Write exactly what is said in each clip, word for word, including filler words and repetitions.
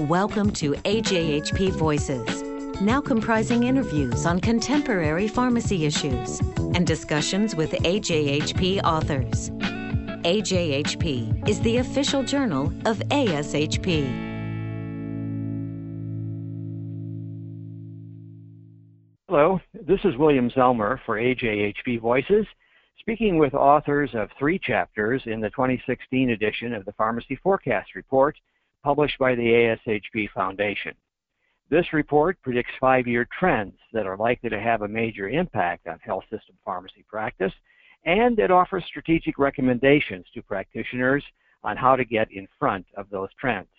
Welcome to A J H P Voices, now comprising interviews on contemporary pharmacy issues and discussions with A J H P authors. A J H P is the official journal of A S H P. Hello, this is William Zellmer for A J H P Voices, speaking with authors of three chapters in the twenty sixteen edition of the Pharmacy Forecast Report, published by the A S H P Foundation. This report predicts five-year trends that are likely to have a major impact on health system pharmacy practice, and it offers strategic recommendations to practitioners on how to get in front of those trends.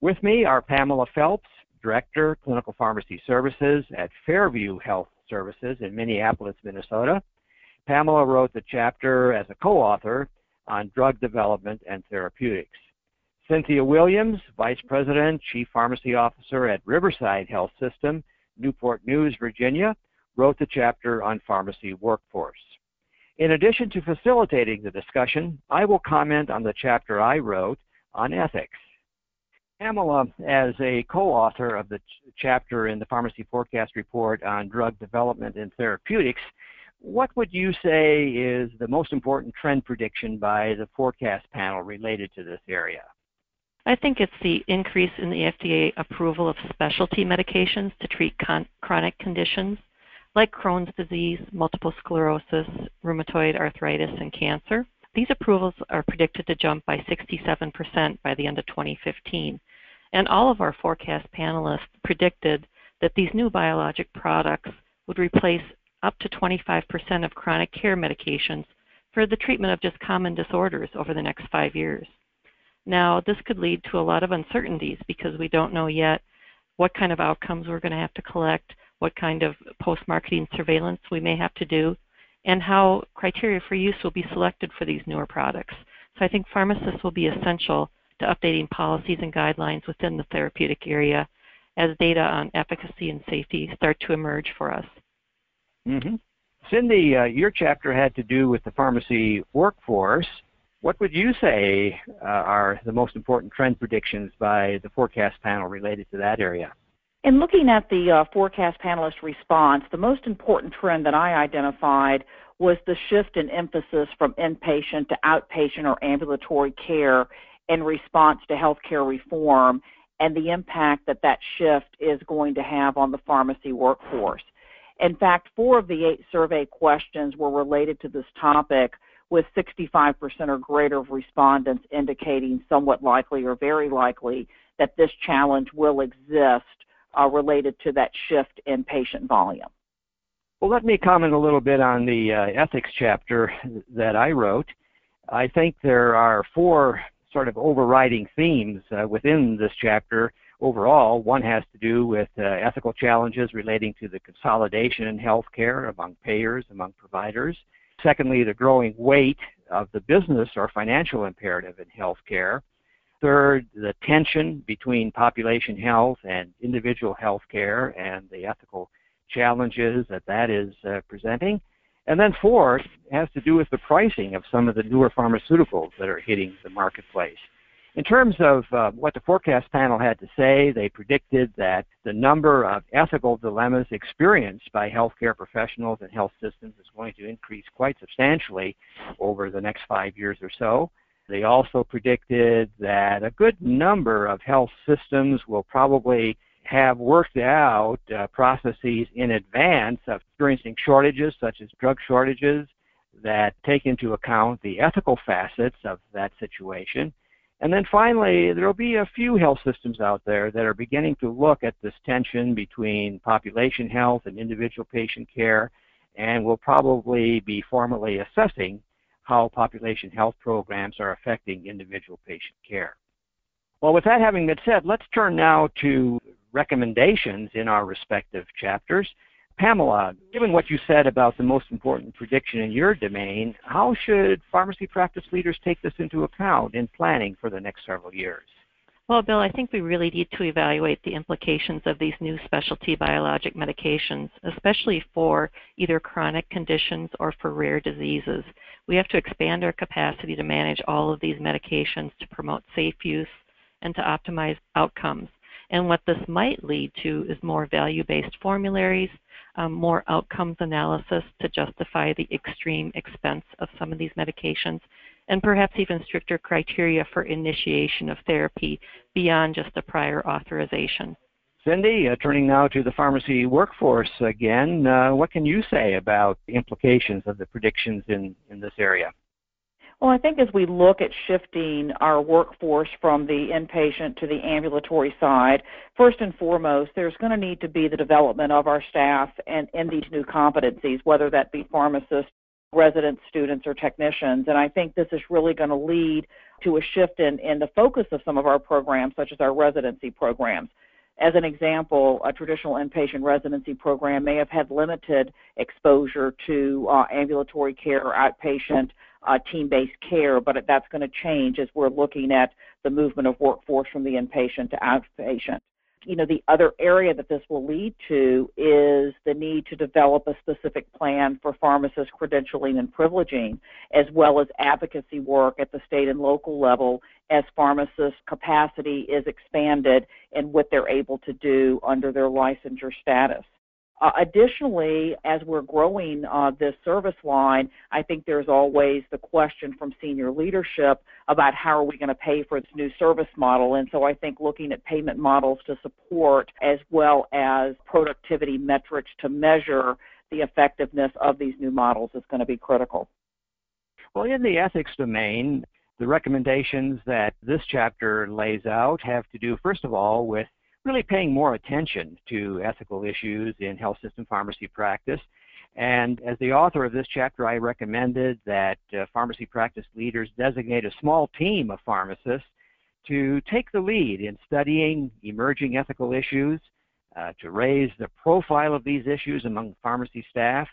With me are Pamela Phelps, Director, Clinical Pharmacy Services at Fairview Health Services in Minneapolis, Minnesota. Pamela wrote the chapter as a co-author on drug development and therapeutics. Cynthia Williams, Vice President, Chief Pharmacy Officer at Riverside Health System, Newport News, Virginia, wrote the chapter on pharmacy workforce. In addition to facilitating the discussion, I will comment on the chapter I wrote on ethics. Pamela, as a co-author of the ch- chapter in the Pharmacy Forecast Report on drug development and therapeutics, what would you say is the most important trend prediction by the forecast panel related to this area? I think it's the increase in the F D A approval of specialty medications to treat con- chronic conditions like Crohn's disease, multiple sclerosis, rheumatoid arthritis, and cancer. These approvals are predicted to jump by sixty-seven percent by the end of twenty fifteen. And all of our forecast panelists predicted that these new biologic products would replace up to twenty-five percent of chronic care medications for the treatment of just common disorders over the next five years. Now, this could lead to a lot of uncertainties because we don't know yet what kind of outcomes we're going to have to collect, what kind of post-marketing surveillance we may have to do, and how criteria for use will be selected for these newer products. So I think pharmacists will be essential to updating policies and guidelines within the therapeutic area as data on efficacy and safety start to emerge for us. Mm-hmm. Cindy, uh, your chapter had to do with the pharmacy workforce. What would you say uh, are the most important trend predictions by the forecast panel related to that area? In looking at the uh, forecast panelist response, the most important trend that I identified was the shift in emphasis from inpatient to outpatient or ambulatory care in response to healthcare reform and the impact that that shift is going to have on the pharmacy workforce. In fact, four of the eight survey questions were related to this topic, with sixty-five percent or greater of respondents indicating somewhat likely or very likely that this challenge will exist Uh, related to that shift in patient volume. Well, let me comment a little bit on the uh, ethics chapter that I wrote. I think there are four sort of overriding themes uh, within this chapter overall. One has to do with uh, ethical challenges relating to the consolidation in healthcare among payers, among providers. Secondly, the growing weight of the business or financial imperative in healthcare. Third, the tension between population health and individual health care and the ethical challenges that that is uh, presenting. And then fourth, has to do with the pricing of some of the newer pharmaceuticals that are hitting the marketplace. In terms of uh, what the forecast panel had to say, they predicted that the number of ethical dilemmas experienced by healthcare professionals and health systems is going to increase quite substantially over the next five years or so. They also predicted that a good number of health systems will probably have worked out uh, processes in advance of experiencing shortages, such as drug shortages, that take into account the ethical facets of that situation. And then finally, there will be a few health systems out there that are beginning to look at this tension between population health and individual patient care, and will probably be formally assessing how population health programs are affecting individual patient care. Well, with that having been said, let's turn now to recommendations in our respective chapters. Pamela, given what you said about the most important prediction in your domain, how should pharmacy practice leaders take this into account in planning for the next several years? Well, Bill, I think we really need to evaluate the implications of these new specialty biologic medications, especially for either chronic conditions or for rare diseases. We have to expand our capacity to manage all of these medications to promote safe use and to optimize outcomes. And what this might lead to is more value-based formularies, um, more outcomes analysis to justify the extreme expense of some of these medications, and perhaps even stricter criteria for initiation of therapy beyond just a prior authorization. Cindy, uh, turning now to the pharmacy workforce again, uh, what can you say about the implications of the predictions in, in this area? Well, I think as we look at shifting our workforce from the inpatient to the ambulatory side, first and foremost, there's going to need to be the development of our staff and in these new competencies, whether that be pharmacists, residents, students, or technicians. And I think this is really going to lead to a shift in, in the focus of some of our programs, such as our residency programs. As an example, a traditional inpatient residency program may have had limited exposure to uh, ambulatory care or outpatient uh, team-based care, but that's going to change as we're looking at the movement of workforce from the inpatient to outpatient. You know, the other area that this will lead to is the need to develop a specific plan for pharmacist credentialing and privileging, as well as advocacy work at the state and local level as pharmacist capacity is expanded and what they're able to do under their licensure status. Uh, additionally, as we're growing uh, this service line, I think there's always the question from senior leadership about how are we going to pay for this new service model. And so I think looking at payment models to support as well as productivity metrics to measure the effectiveness of these new models is going to be critical. Well, in the ethics domain, the recommendations that this chapter lays out have to do, first of all, with really paying more attention to ethical issues in health system pharmacy practice. And as the author of this chapter, I recommended that uh, pharmacy practice leaders designate a small team of pharmacists to take the lead in studying emerging ethical issues, uh, to raise the profile of these issues among pharmacy staff,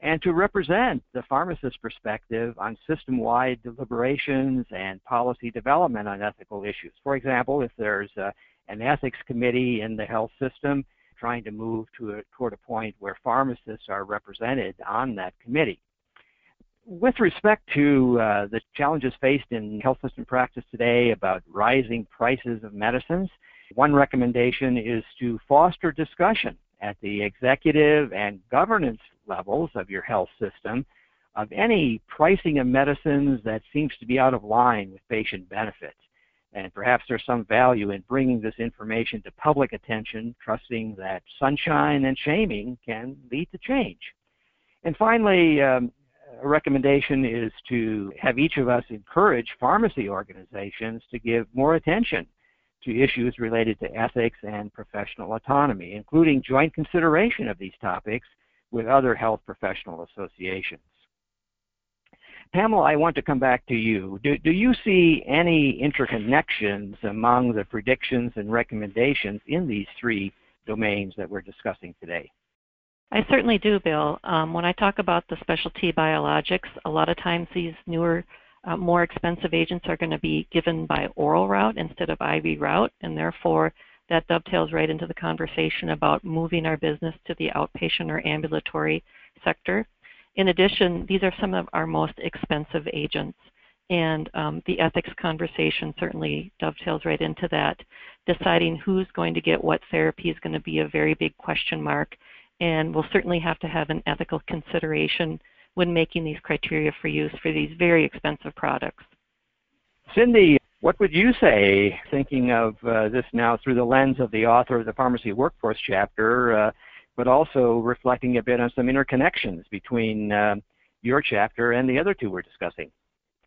and to represent the pharmacist's perspective on system-wide deliberations and policy development on ethical issues. For example, if there's a an ethics committee in the health system, trying to move to a, toward a point where pharmacists are represented on that committee. With respect to uh, the challenges faced in health system practice today about rising prices of medicines, one recommendation is to foster discussion at the executive and governance levels of your health system of any pricing of medicines that seems to be out of line with patient benefits. And perhaps there's some value in bringing this information to public attention, trusting that sunshine and shaming can lead to change. And finally, um, a recommendation is to have each of us encourage pharmacy organizations to give more attention to issues related to ethics and professional autonomy, including joint consideration of these topics with other health professional associations. Pamela, I want to come back to you. Do, do you see any interconnections among the predictions and recommendations in these three domains that we're discussing today? I certainly do, Bill. Um, when I talk about the specialty biologics, a lot of times these newer, uh, more expensive agents are going to be given by oral route instead of I V route, and therefore that dovetails right into the conversation about moving our business to the outpatient or ambulatory sector. In addition, these are some of our most expensive agents, and um, the ethics conversation certainly dovetails right into that. Deciding who's going to get what therapy is going to be a very big question mark, and we'll certainly have to have an ethical consideration when making these criteria for use for these very expensive products. Cindy, what would you say, thinking of uh, this now through the lens of the author of the Pharmacy Workforce chapter, uh, but also reflecting a bit on some interconnections between uh, your chapter and the other two we're discussing?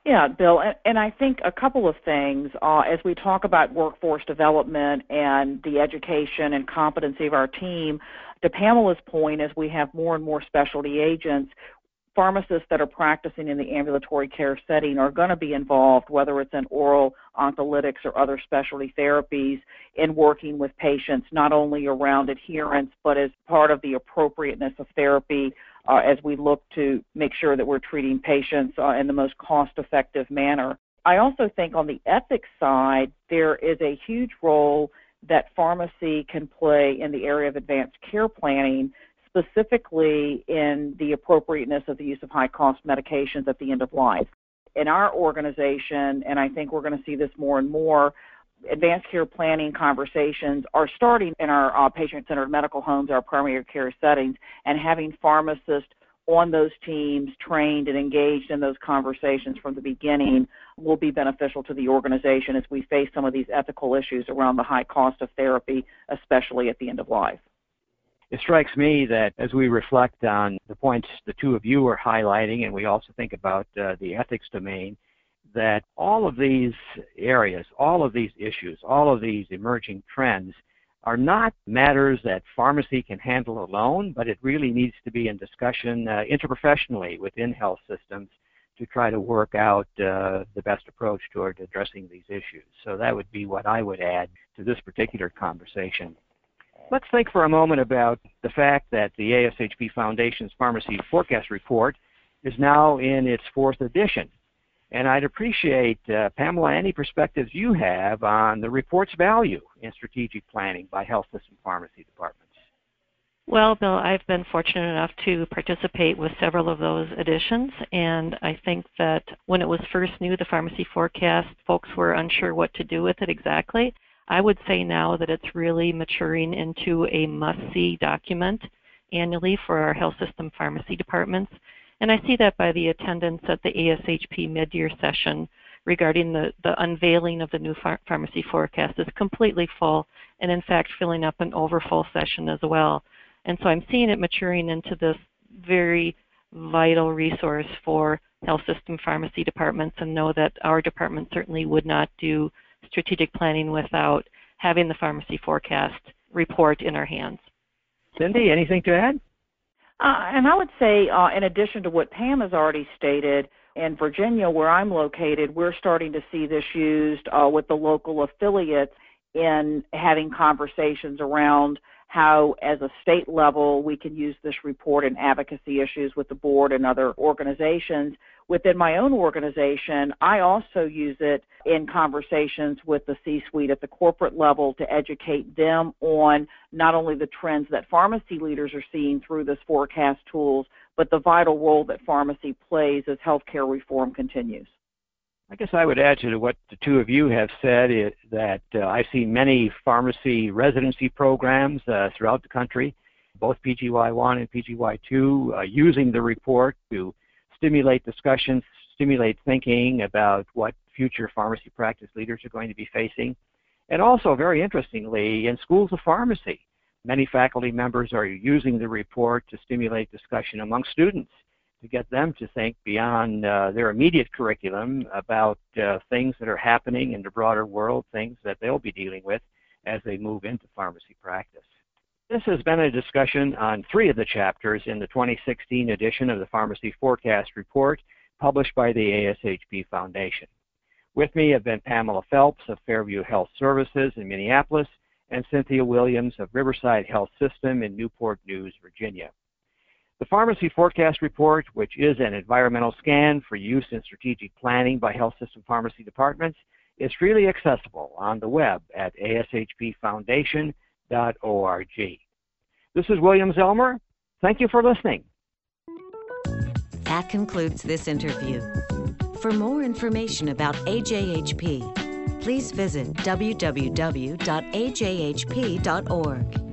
Yeah, Bill, and, and I think a couple of things uh, as we talk about workforce development and the education and competency of our team. To Pamela's point, as we have more and more specialty agents, pharmacists that are practicing in the ambulatory care setting are going to be involved, whether it's in oral oncolytics or other specialty therapies, in working with patients not only around adherence but as part of the appropriateness of therapy uh, as we look to make sure that we're treating patients uh, in the most cost-effective manner. I also think on the ethics side, there is a huge role that pharmacy can play in the area of advanced care planning, specifically in the appropriateness of the use of high-cost medications at the end of life. In our organization, and I think we're going to see this more and more, advanced care planning conversations are starting in our uh, patient-centered medical homes, our primary care settings, and having pharmacists on those teams trained and engaged in those conversations from the beginning will be beneficial to the organization as we face some of these ethical issues around the high cost of therapy, especially at the end of life. It strikes me that as we reflect on the points the two of you are highlighting, and we also think about uh, the ethics domain, that all of these areas, all of these issues, all of these emerging trends are not matters that pharmacy can handle alone, but it really needs to be in discussion uh, interprofessionally within health systems to try to work out uh, the best approach toward addressing these issues. So that would be what I would add to this particular conversation. Let's think for a moment about the fact that the A S H P Foundation's Pharmacy Forecast Report is now in its fourth edition. And I'd appreciate, uh, Pamela, any perspectives you have on the report's value in strategic planning by health system pharmacy departments. Well, Bill, I've been fortunate enough to participate with several of those editions, and I think that when it was first new, the pharmacy forecast, folks were unsure what to do with it exactly. I would say now that it's really maturing into a must-see document annually for our health system pharmacy departments. And I see that by the attendance at the A S H P mid-year session regarding the, the unveiling of the new phar- pharmacy forecast is completely full, and in fact filling up an overfull session as well. And so I'm seeing it maturing into this very vital resource for health system pharmacy departments, and know that our department certainly would not do strategic planning without having the pharmacy forecast report in our hands. Cindy, anything to add? Uh, and I would say, uh, in addition to what Pam has already stated, in Virginia, where I'm located, we're starting to see this used uh, with the local affiliates in having conversations around how, as a state level, we can use this report in advocacy issues with the board and other organizations. Within my own organization, I also use it in conversations with the C-suite at the corporate level to educate them on not only the trends that pharmacy leaders are seeing through this forecast tools, but the vital role that pharmacy plays as healthcare reform continues. I guess I would add to what the two of you have said is that uh, I've seen many pharmacy residency programs uh, throughout the country, both P G Y one and P G Y two, uh, using the report to stimulate discussions, stimulate thinking about what future pharmacy practice leaders are going to be facing. And also, very interestingly, in schools of pharmacy, many faculty members are using the report to stimulate discussion among students, to get them to think beyond uh, their immediate curriculum about uh, things that are happening in the broader world, things that they'll be dealing with as they move into pharmacy practice. This has been a discussion on three of the chapters in the twenty sixteen edition of the Pharmacy Forecast Report, published by the A S H P Foundation. With me have been Pamela Phelps of Fairview Health Services in Minneapolis and Cynthia Williams of Riverside Health System in Newport News, Virginia. The Pharmacy Forecast Report, which is an environmental scan for use in strategic planning by health system pharmacy departments, is freely accessible on the web at a s h p foundation dot org. This is William Zellmer. Thank you for listening. That concludes this interview. For more information about A J H P, please visit w w w dot a j h p dot org.